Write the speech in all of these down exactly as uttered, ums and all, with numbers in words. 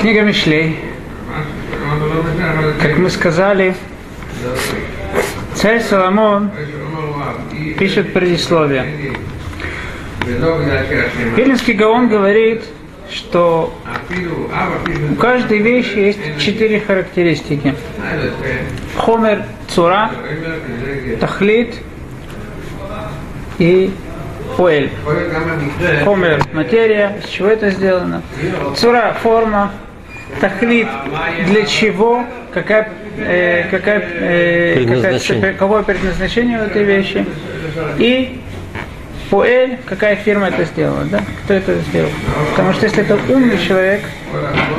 Книга Мишлей. Как мы сказали, царь Соломон пишет предисловие. Виленский Гаон говорит, что у каждой вещи есть четыре характеристики: хомер, цура, тахлит и поэль. Хомер — материя, из чего это сделано, цура — форма, тахлит — для чего, какая, э, какая, э, какая, какое предназначение у этой вещи, и поэль — какая фирма это сделала, да? Кто это сделал? Потому что если это умный человек,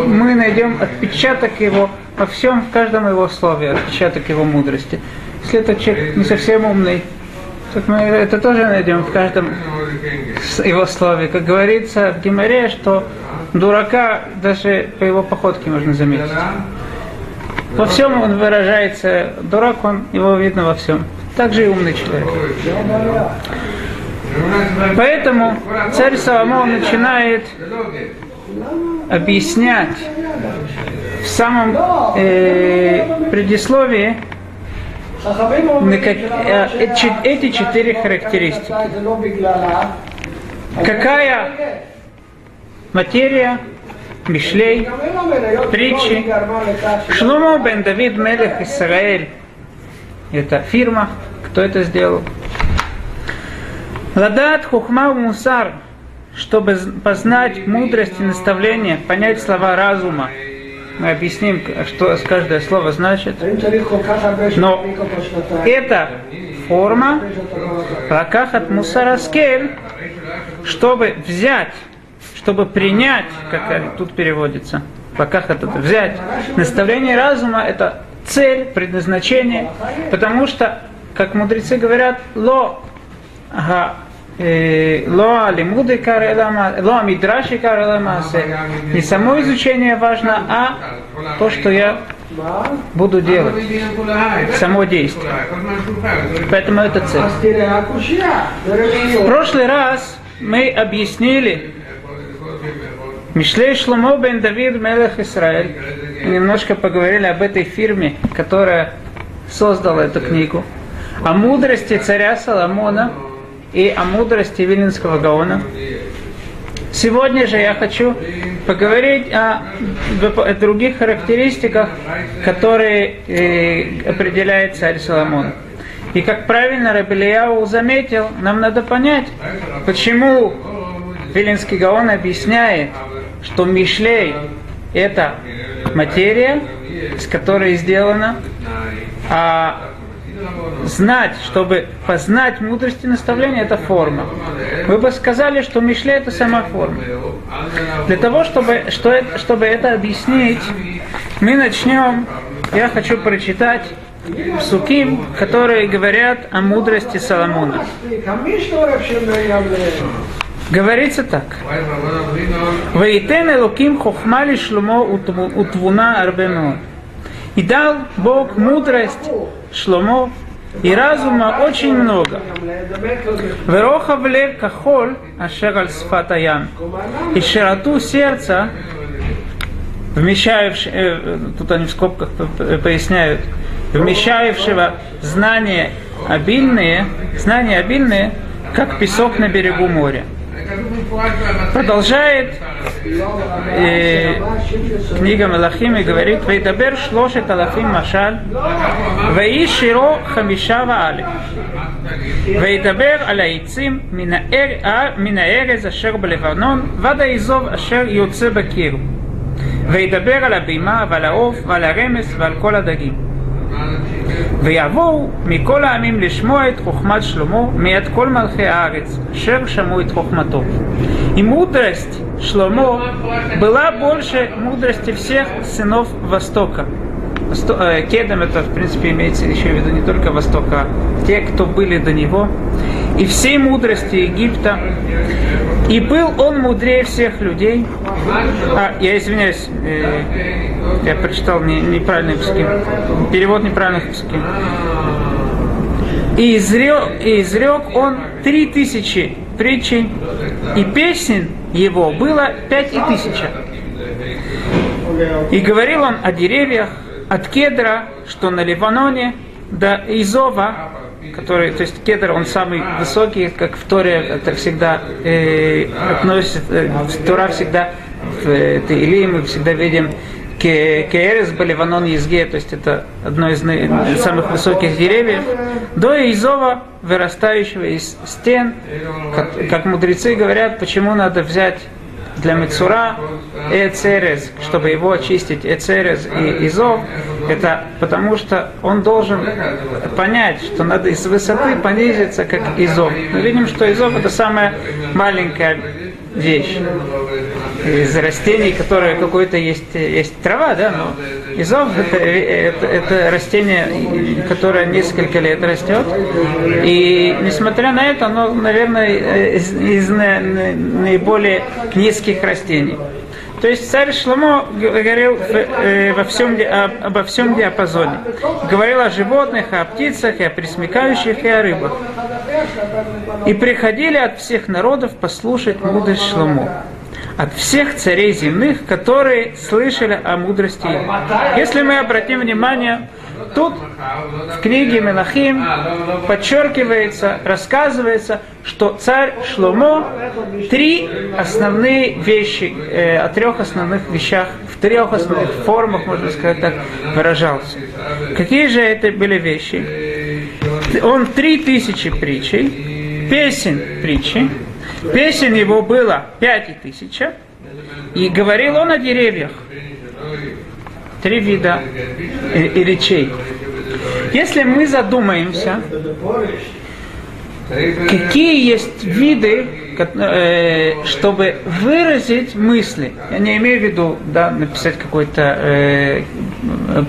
мы найдем отпечаток его во всем, в каждом его слове, отпечаток его мудрости. Если этот человек не совсем умный, так мы это тоже найдем в каждом его слове. Как говорится в Гемаре, что дурака даже по его походке можно заметить. Во всем он выражается. Дурак, он, его видно во всем. Также и умный человек. Поэтому царь Соломон начинает объяснять в самом э, предисловии эти четыре характеристики. Какая материя, Мишлей, притчи. Шломо бен Давид мелех Исраэль — это фирма, кто это сделал. Ладат хухма мусар — чтобы познать мудрость и наставление, понять слова разума. Мы объясним, что каждое слово значит. Но это форма лакахат мусараскель, чтобы взять, чтобы принять, как тут переводится, лакахат — это взять. Наставление разума — это цель, предназначение, потому что, как мудрецы говорят, ло га Лоа лимуды карелама, лоа мидраши кареламасе. Не само изучение важно, а то, что я буду делать. Само действие. Поэтому это цель. В прошлый раз мы объяснили Мишлей Шломо бен Давид мелех Исраэль. Мы немножко поговорили об этой фирме, которая создала эту книгу. О мудрости царя Соломона и о мудрости Виленского Гаона. Сегодня же я хочу поговорить о, о других характеристиках, которые э, определяет царь Соломон. И как правильно Рабби Элияу заметил, нам надо понять, почему Виленский Гаон объясняет, что Мишлей — это материя, с которой сделано, а знать, чтобы познать мудрость и наставление — это форма. Вы бы сказали, что Мишлей — это сама форма. Для того, чтобы, что это, чтобы это объяснить, мы начнем, я хочу прочитать псуким, которые говорят о мудрости Соломона. Говорится так: «Ваитен элоким хохма лишломо утвуна арбену». И дал Бог мудрость Шломо и разума очень много. Верохав лев кахоль ашер аль сфат аям. И широту сердца, вмещающего, тут они в скобках поясняют, вмещающего знания обильные, знания обильные, как песок на берегу моря. Продолжает э, книга Мелахим и говорит: «Вейдабер шлошет алафим машаль, вейширо хамиша ваале, вейдабер аляйцим минаэрез ашер балеванон, вадаизов ашер юце бакир, вейдабер алабима валаов валаремес валкол адагим, ויבואו מכל העמים לשמוע את חוכמת שלמה מיד כל מלכי הארץ אשר שמעו את חוכמתו». И мудрость Шломо была больше мудрости всех сынов Востока. Кедом это, в принципе, имеется еще в виду не только Востока, а те, кто были до него, и всей мудрости Египта. И был он мудрее всех людей. А, я извиняюсь, э, я прочитал не, неправильные псуки, перевод неправильных псуки. И изрек, и изрек он три тысячи притчей, и песен его было пять и тысяча. И говорил он о деревьях, от кедра, что на Ливаноне, до изова, который, то есть кедр, он самый высокий, как в Торе, это всегда э, относится, э, Тора всегда, э, или мы всегда видим Кеэрес ба-Ливанон Езге, то есть это одно из самых высоких деревьев, до изова, вырастающего из стен, как, как мудрецы говорят, почему надо взять для Мецура Эцерез, чтобы его очистить, Эцерез и изов, это потому что он должен понять, что надо из высоты понизиться, как изов. Мы видим, что изов это самая маленькая вещь из растений, которое какое-то есть, есть трава, да, но изов это, это, это растение, которое несколько лет растет, и несмотря на это, оно, наверное, из, из на, на, наиболее низких растений. То есть царь Шломо говорил э, во всем, о, обо всем диапазоне. Говорил о животных, о птицах, и о пресмыкающих, и о рыбах. И приходили от всех народов послушать мудрость Шломо. От всех царей земных, которые слышали о мудрости его. Если мы обратим внимание, тут в книге Менахим подчеркивается, рассказывается, что царь Шломо три основные вещи, э, о трех основных вещах, в трех основных формах, можно сказать так, выражался. Какие же это были вещи? Он три тысячи притчей, песен притчи, песен его было пять тысяч, и говорил он о деревьях. Три вида и, и речей. Если мы задумаемся, какие есть виды, чтобы выразить мысли. Я не имею в виду, да, написать какую-то э,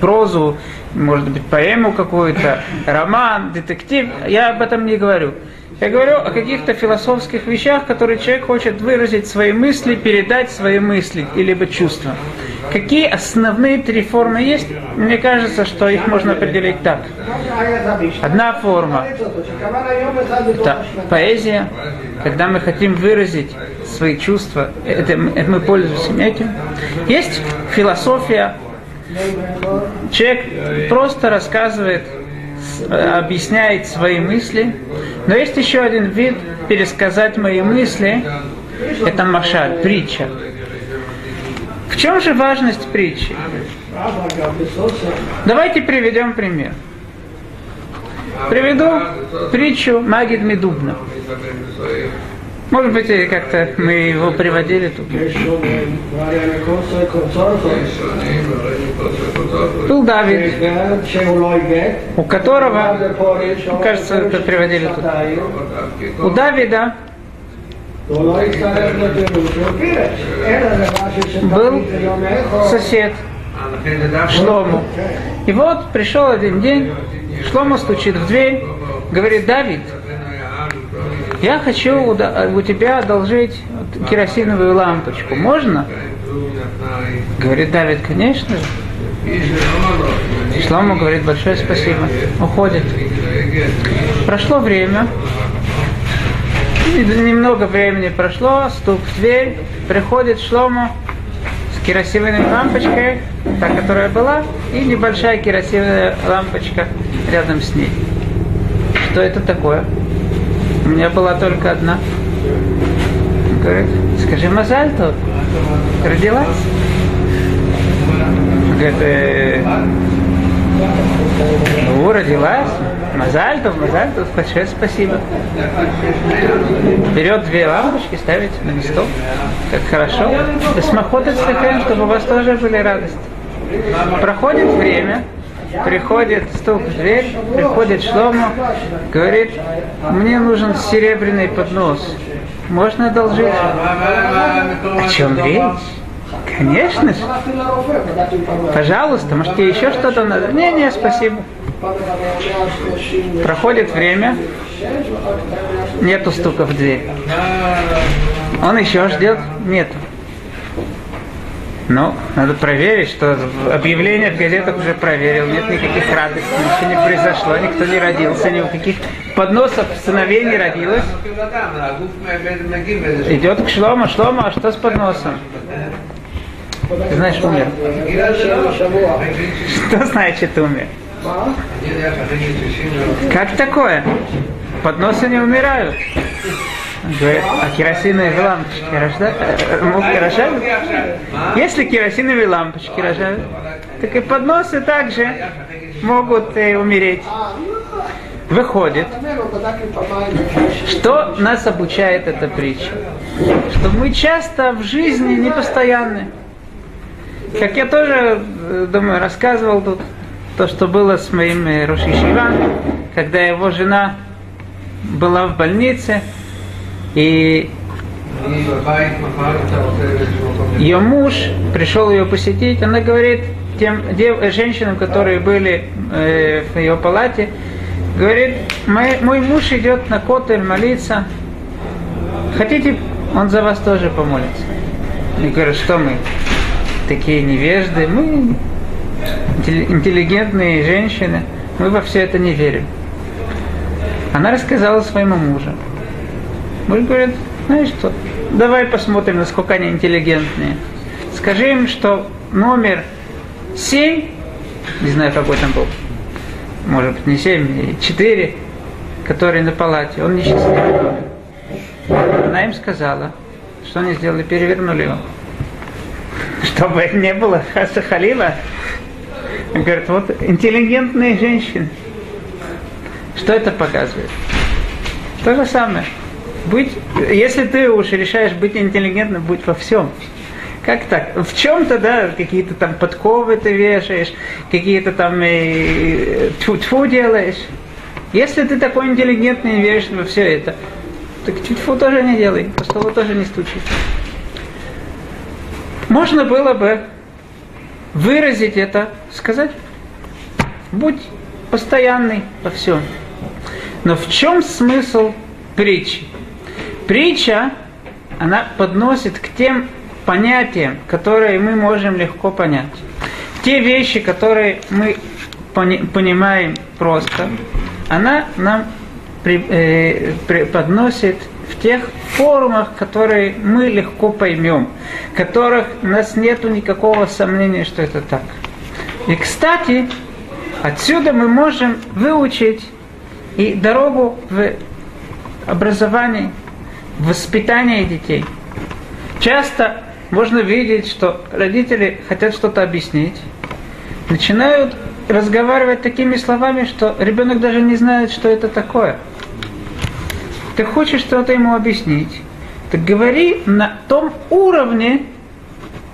прозу, может быть, поэму какую-то, роман, детектив. Я об этом не говорю. Я говорю о каких-то философских вещах, которые человек хочет выразить свои мысли, передать свои мысли или чувства. Какие основные три формы есть? Мне кажется, что их можно определить так. Одна форма – это поэзия, когда мы хотим выразить свои чувства, это мы пользуемся этим. Есть философия. Человек просто рассказывает, объясняет свои мысли. Но есть еще один вид – пересказать мои мысли. Это машаль, притча. В чем же важность притчи? Давайте приведем пример. Приведу притчу Магид Медубна. Может быть, как-то мы его приводили тут. Был Давид, у которого, кажется, это приводили тут. У Давида был сосед Шлому. И вот пришел один день, Шлому стучит в дверь, говорит: Давид, я хочу у тебя одолжить керосиновую лампочку. Можно? Говорит Давид: конечно. Шлому говорит: большое спасибо. Уходит. Прошло время. Немного времени прошло, стук в дверь, приходит Шломо с керосиновой лампочкой, та, которая была, и небольшая керосиновая лампочка рядом с ней. Что это такое? У меня была только одна. Говорит: скажи мазаль тов, родилась? Говорит: э, ну, родилась. Мазаль тов, мазаль тов, большое спасибо. Берет две лампочки, ставит на стол. Как хорошо. Эсмахотель сехем, чтобы у вас тоже были радости. Проходит время. Приходит, стук в дверь, приходит Шломо, говорит: мне нужен серебряный поднос. Можно одолжить? О чем речь? Конечно же. Пожалуйста, может, тебе еще что-то надо? Не, не, спасибо. Проходит время, нету стука в дверь. Он еще ждет, нету. Ну, надо проверить, что объявление в газетах уже проверил, нет никаких радостей, ничего не произошло, никто не родился, ни у каких подносов сыновей не родилось. Идет к Шлому: Шлому, а что с подносом? Ты знаешь, умер. Что значит умер? Как такое? Подносы не умирают. Говорят, а керосиновые лампочки рождают? рождают? Если керосиновые лампочки рождают, так и подносы также могут э, умереть. Выходит, что нас обучает эта притча? Что мы часто в жизни непостоянны. Как я тоже, думаю, рассказывал тут, то, что было с моим Рош Ешива, когда его жена была в больнице, и ее муж пришел ее посетить. Она говорит тем дев- женщинам, которые были э, в ее палате, говорит, мой, мой муж идет на котель молиться. Хотите, он за вас тоже помолится? Я говорю, что мы такие невежды, мы интеллигентные женщины, мы во все это не верим. Она рассказала своему мужу. Муж говорит, знаешь что, давай посмотрим, насколько они интеллигентные. Скажи им, что номер семь, не знаю, какой там был, может быть, не семь, четыре, который на палате, он несчастливый номер. Она им сказала, что они сделали, перевернули его. Чтобы не было хаса халила. Говорит, вот интеллигентные женщины. Что это показывает? То же самое. Будь, если ты уж решаешь быть интеллигентным, будь во всем. Как так? В чем-то, да, какие-то там подковы ты вешаешь, какие-то там э, тьфу-тьфу делаешь. Если ты такой интеллигентный и веришь во все это, так тьфу-тьфу тоже не делай, по столу тоже не стучи. Можно было бы выразить это, сказать, будь постоянный во всем. Но в чем смысл притчи? Притча, она подносит к тем понятиям, которые мы можем легко понять. Те вещи, которые мы пони- понимаем просто, она нам при- э- при- подносит в тех форумах, которые мы легко поймем, в которых у нас нет никакого сомнения, что это так. И, кстати, отсюда мы можем выучить и дорогу в образование, в воспитание детей. Часто можно видеть, что родители хотят что-то объяснить, начинают разговаривать такими словами, что ребенок даже не знает, что это такое. Ты хочешь что-то ему объяснить, так говори на том уровне,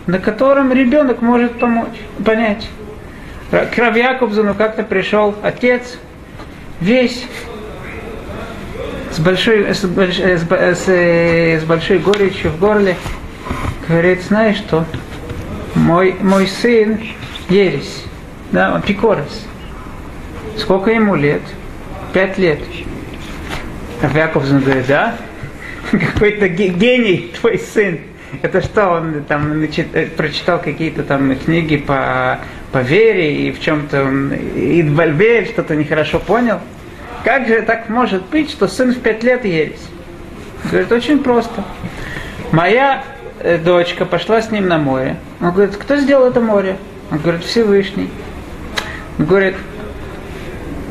на котором ребенок может помочь, понять. К Рав Якубзону как-то пришел отец, весь с большой, с, больш, с, с, с большой горечью в горле, говорит, знаешь что, мой, мой сын ересь, да, он пикорес. Сколько ему лет? Пять лет. Рав Яковсон говорит, да, какой-то гений твой сын. Это что, он там начит, прочитал какие-то там книги по, по вере, и в чем-то он идбальбель, что-то нехорошо понял? Как же так может быть, что сын в пять лет ересь? Говорит, очень просто. Моя дочка пошла с ним на море. Он говорит, кто сделал это море? Он говорит, Всевышний. Он говорит,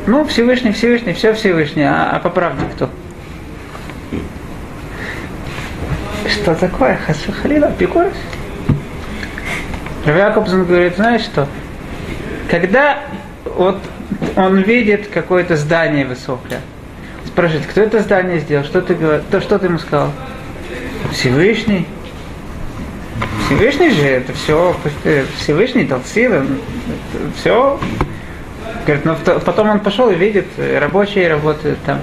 ну, Всевышний, Всевышний, все Всевышний, а, а по правде кто? Что такое? Хасу халила, пикорс? Рав Якубзон говорит, знаешь что? Когда вот он видит какое-то здание высокое, спрашивает, кто это здание сделал, что ты, то, что ты ему сказал? Всевышний. Всевышний же это все, Всевышний дал силы, все. Говорит, но потом он пошел и видит, рабочие работают там.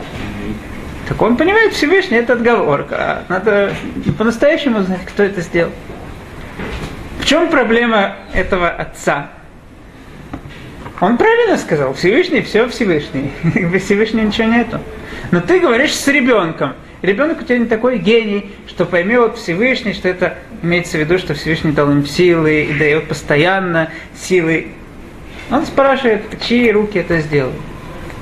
Так он понимает, Всевышний, это отговорка. Надо по-настоящему знать, кто это сделал. В чем проблема этого отца? Он правильно сказал, Всевышний, все Всевышний. Без Всевышнего ничего нету. Но ты говоришь с ребенком. Ребенок у тебя не такой гений, что поймет Всевышний, что это имеется в виду, что Всевышний дал им силы и дает постоянно силы. Он спрашивает, чьи руки это сделали.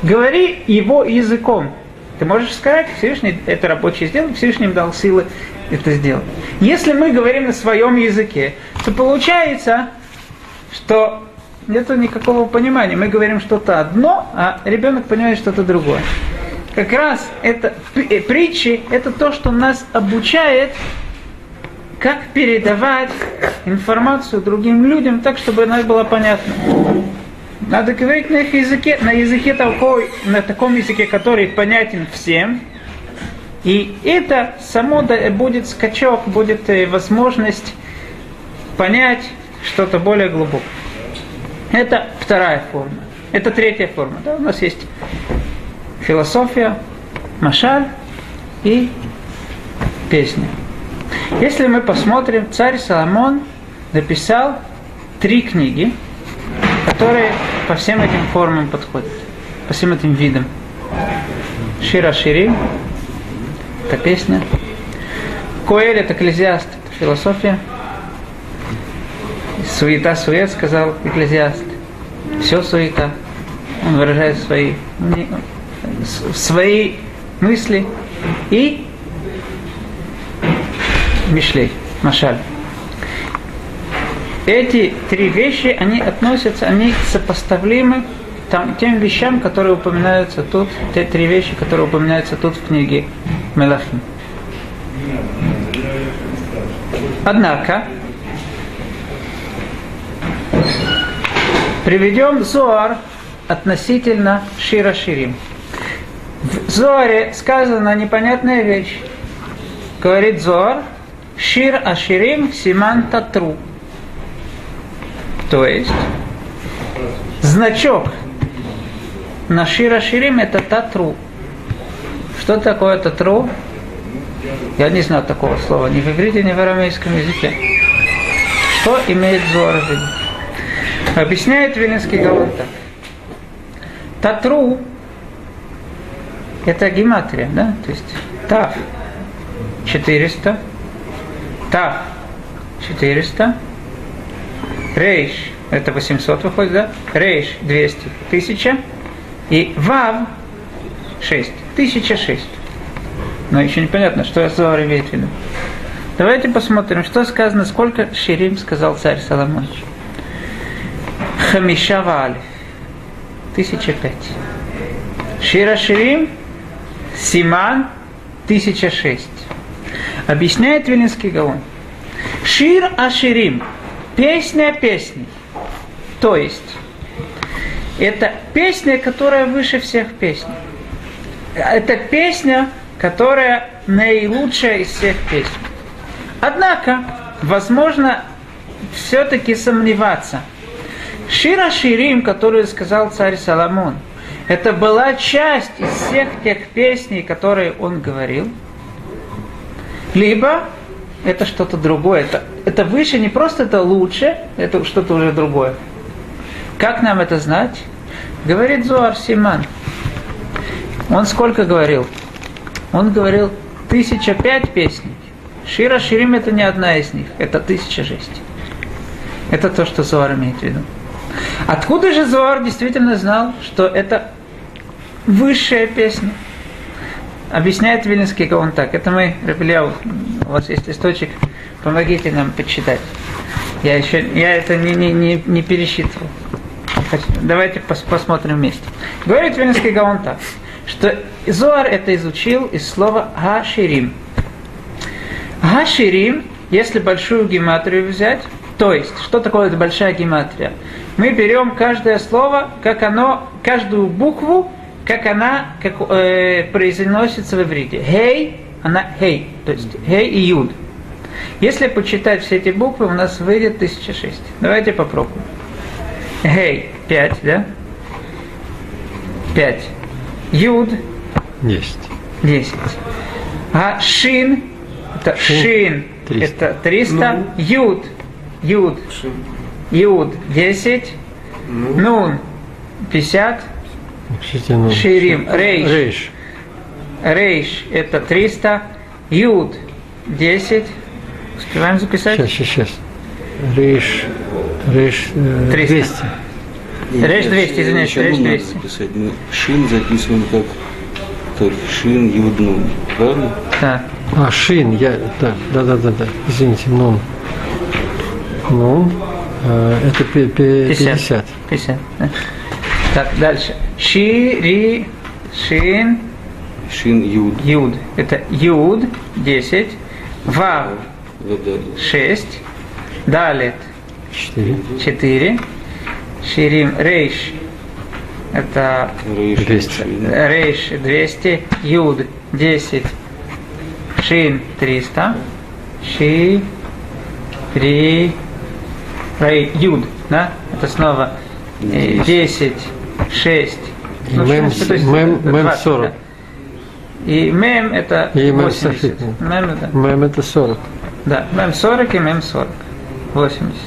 Говори его языком. Ты можешь сказать, Всевышний это рабочее сделал, Всевышний дал силы это сделать. Если мы говорим на своем языке, то получается, что нету никакого понимания. Мы говорим что-то одно, а ребенок понимает что-то другое. Как раз это притчи, это то, что нас обучает, как передавать информацию другим людям так, чтобы она была понятна. Надо говорить на их языке, на языке такой, на таком языке, который понятен всем. И это само будет скачок, будет возможность понять что-то более глубокое. Это вторая форма. Это третья форма. Да, у нас есть философия, машаль и песня. Если мы посмотрим, царь Соломон написал три книги, которые по всем этим формам подходят, по всем этим видам. Шир ха-Ширим – это песня. Коэль – это Экклезиаст, это философия. Суета, сует, сказал Экклезиаст. Все суета. Он выражает свои, свои мысли. И Мишлей, машаль. Эти три вещи, они относятся, они сопоставимы там, тем вещам, которые упоминаются тут, те три вещи, которые упоминаются тут в книге Мелахим. Однако, приведем Зоар относительно Шир ха-Ширим. В Зоаре сказана непонятная вещь. Говорит Зоар, Шир ха-Ширим симан татру. То есть, значок на Шир ха-Ширим это татру. Что такое татру? Я не знаю такого слова ни в иврите, ни в арамейском языке. Что имеет Зоар в виду? Объясняет Виленский Гаон так. Татру – это гематрия, да? То есть Тав – четыреста, Тав – четыреста, Рейш – это восемьсот выходит, да? Рейш – двести, тысяча, и Вав – шесть, тысяча шесть. Но еще непонятно, что Зоар имеет в виду. Давайте посмотрим, что сказано, сколько Ширим сказал царь Соломон. Хамиша ваалиф. Тысяча пять. Шир ха-Ширим. Симан. Тысяча шесть. Объясняет Виленский Гаон. Шир ха-Ширим. Песня песни. То есть, это песня, которая выше всех песней. Это песня, которая наилучшая из всех песен. Однако, возможно, все-таки сомневаться. Шир ха-Ширим, которую сказал царь Соломон, это была часть из всех тех песней, которые он говорил. Либо это что-то другое. Это, это выше, не просто это лучше, это что-то уже другое. Как нам это знать? Говорит Зоар Симан. Он сколько говорил? Он говорил тысяча пять песней. Шир ха-Ширим это не одна из них, это тысяча шесть. Это то, что Зоар имеет в виду. Откуда же Зоар действительно знал, что это высшая песня? Объясняет Виленский Гаон так. Это мы, Рабельяу, у вас есть листочек, помогите нам почитать. Я еще, я это не, не, не, не пересчитывал. Давайте пос, посмотрим вместе. Говорит Виленский Гаон так, что Зоар это изучил из слова ха-Ширим. Ха-Ширим, если большую гематрию взять, то есть, что такое это большая гематрия? Мы берем каждое слово, как оно, каждую букву, как она как, э, произносится в иврите. Хей, она хей, то есть хей и юд. Если почитать все эти буквы, у нас выйдет тысяча шесть. Давайте попробуем. Хей, пять, да? пять. Юд. десять. десять. А шин, это шин, триста. Это триста. Ну. Юд. Юд, Юд, десять, Нун, пятьдесят, Ширим, Рейш, Рейш, Рейш это триста, Юд, десять, успеваем записать? Сейчас, сейчас, Рейш, Рейш, двести. Рейш двести, извиняюсь, Рейш двести. Шин записываем как только Шин, Юд, Нун, правильно? Да. А, Шин, я, да, да, да, да, извините, Нун. Ну, это пятьдесят. пятьдесят. Так, дальше. Ши, ри, шин. Шин, юд. Юд. Это юд, десять. Вав, шесть. Далет, четыре. четыре. Ширим, рейш. Это двести. Рейш, двести. Юд, десять. Шин, триста. Ши, ри, рей, юд. Да? Это снова десять, шесть. Ну, мем, шесть, есть, мем, двадцать, мем сорок. Да? И мем это и восемьдесят. Мем это? Мем это сорок. Да, мем сорок и мем сорок. восемьдесят.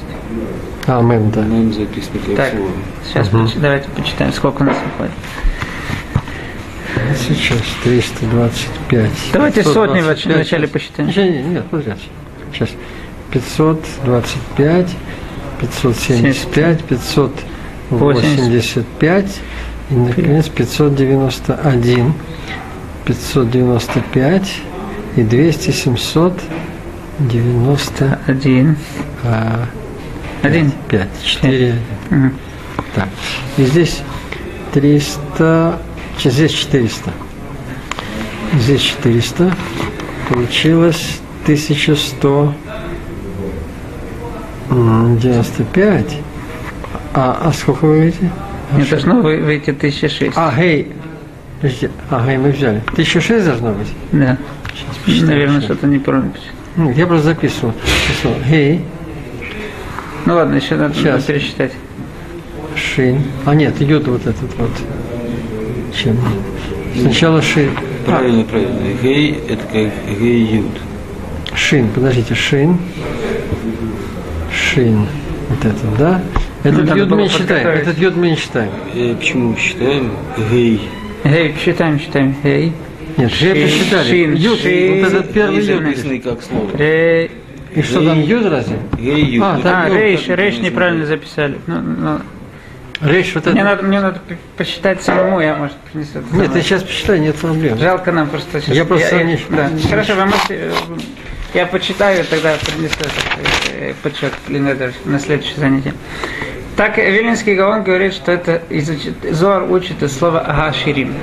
А, мем, да. Мем записано. Так, сейчас угу. поч- давайте почитаем, сколько у нас выходит. Сейчас триста двадцать пять. Давайте сотни вначале посчитаем. Нет, подожди. Сейчас. пятьсот двадцать пять, пятьсот семьдесят пять, пятьсот восемьдесят пять и, наконец, пятьсот девяносто один, пятьсот девяносто пять и двести, семьсот девяносто один. один. пять, четыре. Угу. Так. И здесь триста... Здесь четыреста. Здесь четыреста. Получилось тысяча сто девяносто пять. А, а сколько вы видите? А это должно выйти тысяча шесть. А, гей. А, гей мы взяли. тысяча шесть должно быть? Да. Наверное, что-то неправильно. Я просто записывал. Писал. Гей. Ну ладно, еще надо, надо пересчитать. Шин. А нет, идет вот этот вот. Чем? Сначала шин. Правильно, а. правильно. Гей это как гей юд. Шин, подождите, шин. Шин. Вот это, да? Этот ну, юд мы не считаем. Этот юд мы не считаем. Э, почему считаем? Гей. Гей, считаем, считаем. Гей. Нет, же посчитали. Шин. Юд. Шин. Вот этот первый юд. Написанный как слово. Рей. И что рей. Там юд разве? Гей юд. А, да, рейш, рейш неправильно записали. Ну, ну. Речь вот мне, это... надо, мне надо посчитать самому, я, может, принесу. Нет, ты сейчас посчитай, нет проблем. Жалко нам просто сейчас. Я просто я, сам я, не... Да. Не... Хорошо, вы можете... Я почитаю, тогда принесу этот подсчет на следующее занятие. Так, Виленский Гаон говорит, что это изучит, Зоар учит из слова «гаширим».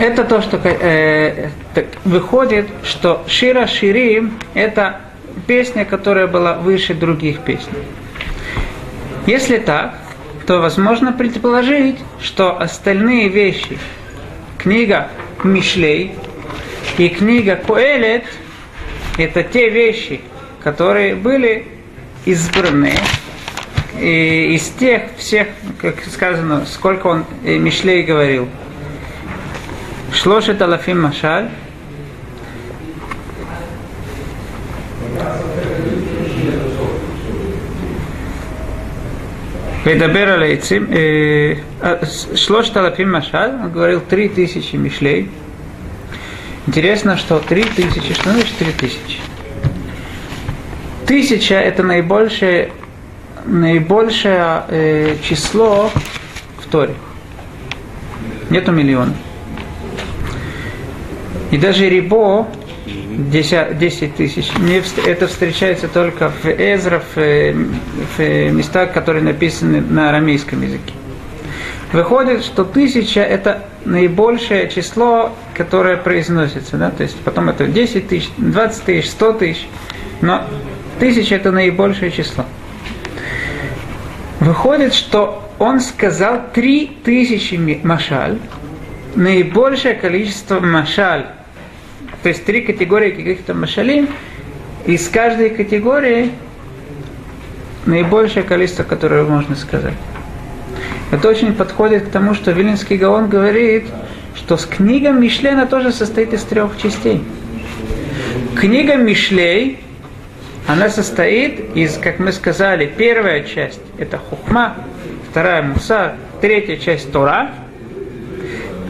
Это то, что э, так, выходит, что «шира ширим» – это песня, которая была выше других песен. Если так, то возможно предположить, что остальные вещи, книга Мишлей и книга Коэлет, это те вещи, которые были избраны и из тех всех, как сказано, сколько он Мишлей говорил. Шлошет алафим машаль. Ведабер алейцим, шлошет алафим машаль, он говорил три тысячи мишлей. Интересно, что три тысячи, что значит три тысячи? Тысяча это наибольшее, наибольшее э, число в Торе. Нету миллиона. И даже рибо, десять тысяч, это встречается только в Эзра, в, в местах, которые написаны на арамейском языке. Выходит, что тысяча – это наибольшее число, которое произносится. Да? То есть потом это десять тысяч, двадцать тысяч, сто тысяч. Но тысяча – это наибольшее число. Выходит, что он сказал три тысячи машаль, наибольшее количество машаль. То есть три категории каких-то машалим, из каждой категории наибольшее количество, которое можно сказать. Это очень подходит к тому, что Виленский Гаон говорит, что с книгой Мишлей она тоже состоит из трех частей. Книга Мишлей, она состоит из, как мы сказали, первая часть это Хухма, вторая Муса, третья часть Тора.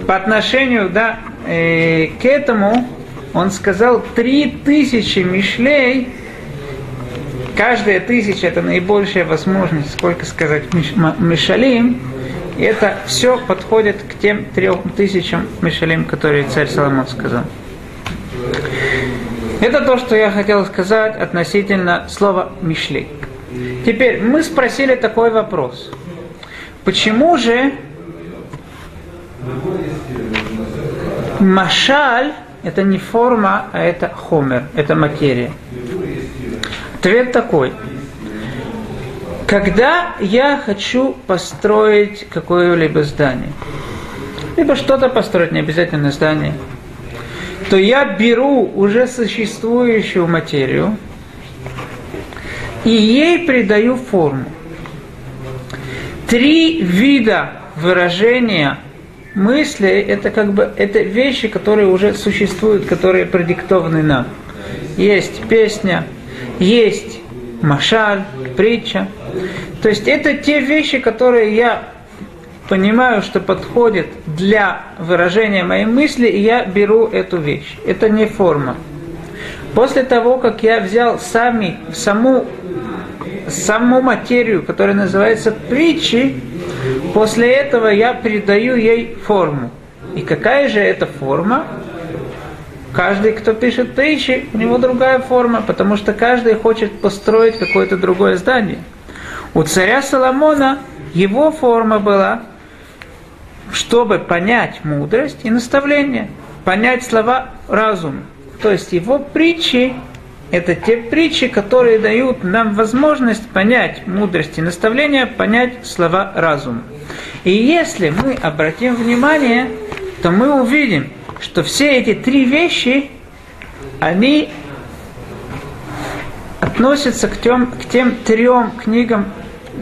По отношению да, э, к этому он сказал три тысячи мишлей. Каждая тысяча это наибольшая возможность, сколько сказать мишалим. И это все подходит к тем трем тысячам мишалим, которые царь Соломон сказал. Это то, что я хотел сказать относительно слова «мишлей». Теперь мы спросили такой вопрос. Почему же машаль – это не форма, а это хомер, это материя? Ответ такой. Когда я хочу построить какое-либо здание, либо что-то построить, не обязательно здание, то я беру уже существующую материю и ей придаю форму. Три вида выражения мысли – это как бы это вещи, которые уже существуют, которые продиктованы нам. Есть песня, есть машаль, притча. То есть это те вещи, которые я понимаю, что подходит для выражения моей мысли, и я беру эту вещь. Это не форма. После того, как я взял сами, саму, саму материю, которая называется притчи, после этого я придаю ей форму. И какая же эта форма? Каждый, кто пишет притчи, у него другая форма, потому что каждый хочет построить какое-то другое здание. У царя Соломона его форма была, чтобы понять мудрость и наставление, понять слова разума. То есть его притчи – это те притчи, которые дают нам возможность понять мудрость и наставление, понять слова разума. И если мы обратим внимание, то мы увидим, что все эти три вещи, они относятся к тем, к тем трем книгам,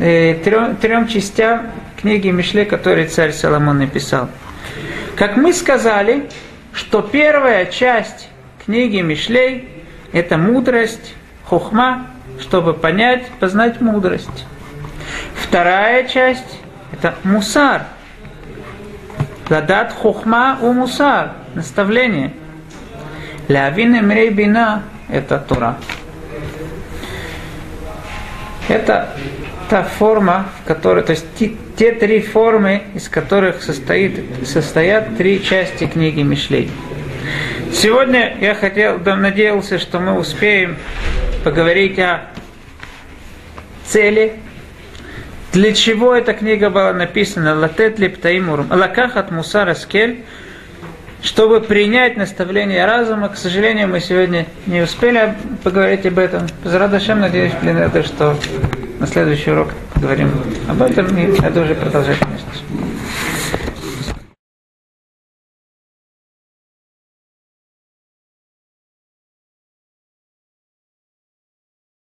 э, трем, трем частям книги Мишле, которые царь Соломон написал. Как мы сказали, что первая часть книги Мишлей – это мудрость, хухма, чтобы понять, познать мудрость. Вторая часть – это мусар. Ладат хухма у мусар – наставление. Лявин эмрей бина – это Тора. Это та форма, в которой, то есть те, те три формы, из которых состоит, состоят три части книги Мишлей. Сегодня я хотел, да, надеялся, что мы успеем поговорить о цели, для чего эта книга была написана, латет лептаимурум, лаках от мусара скель, чтобы принять наставление разума. К сожалению, мы сегодня не успели поговорить об этом. Зарадашем, надеюсь, блин, это что на следующий урок поговорим об этом, и надо уже продолжать, конечно.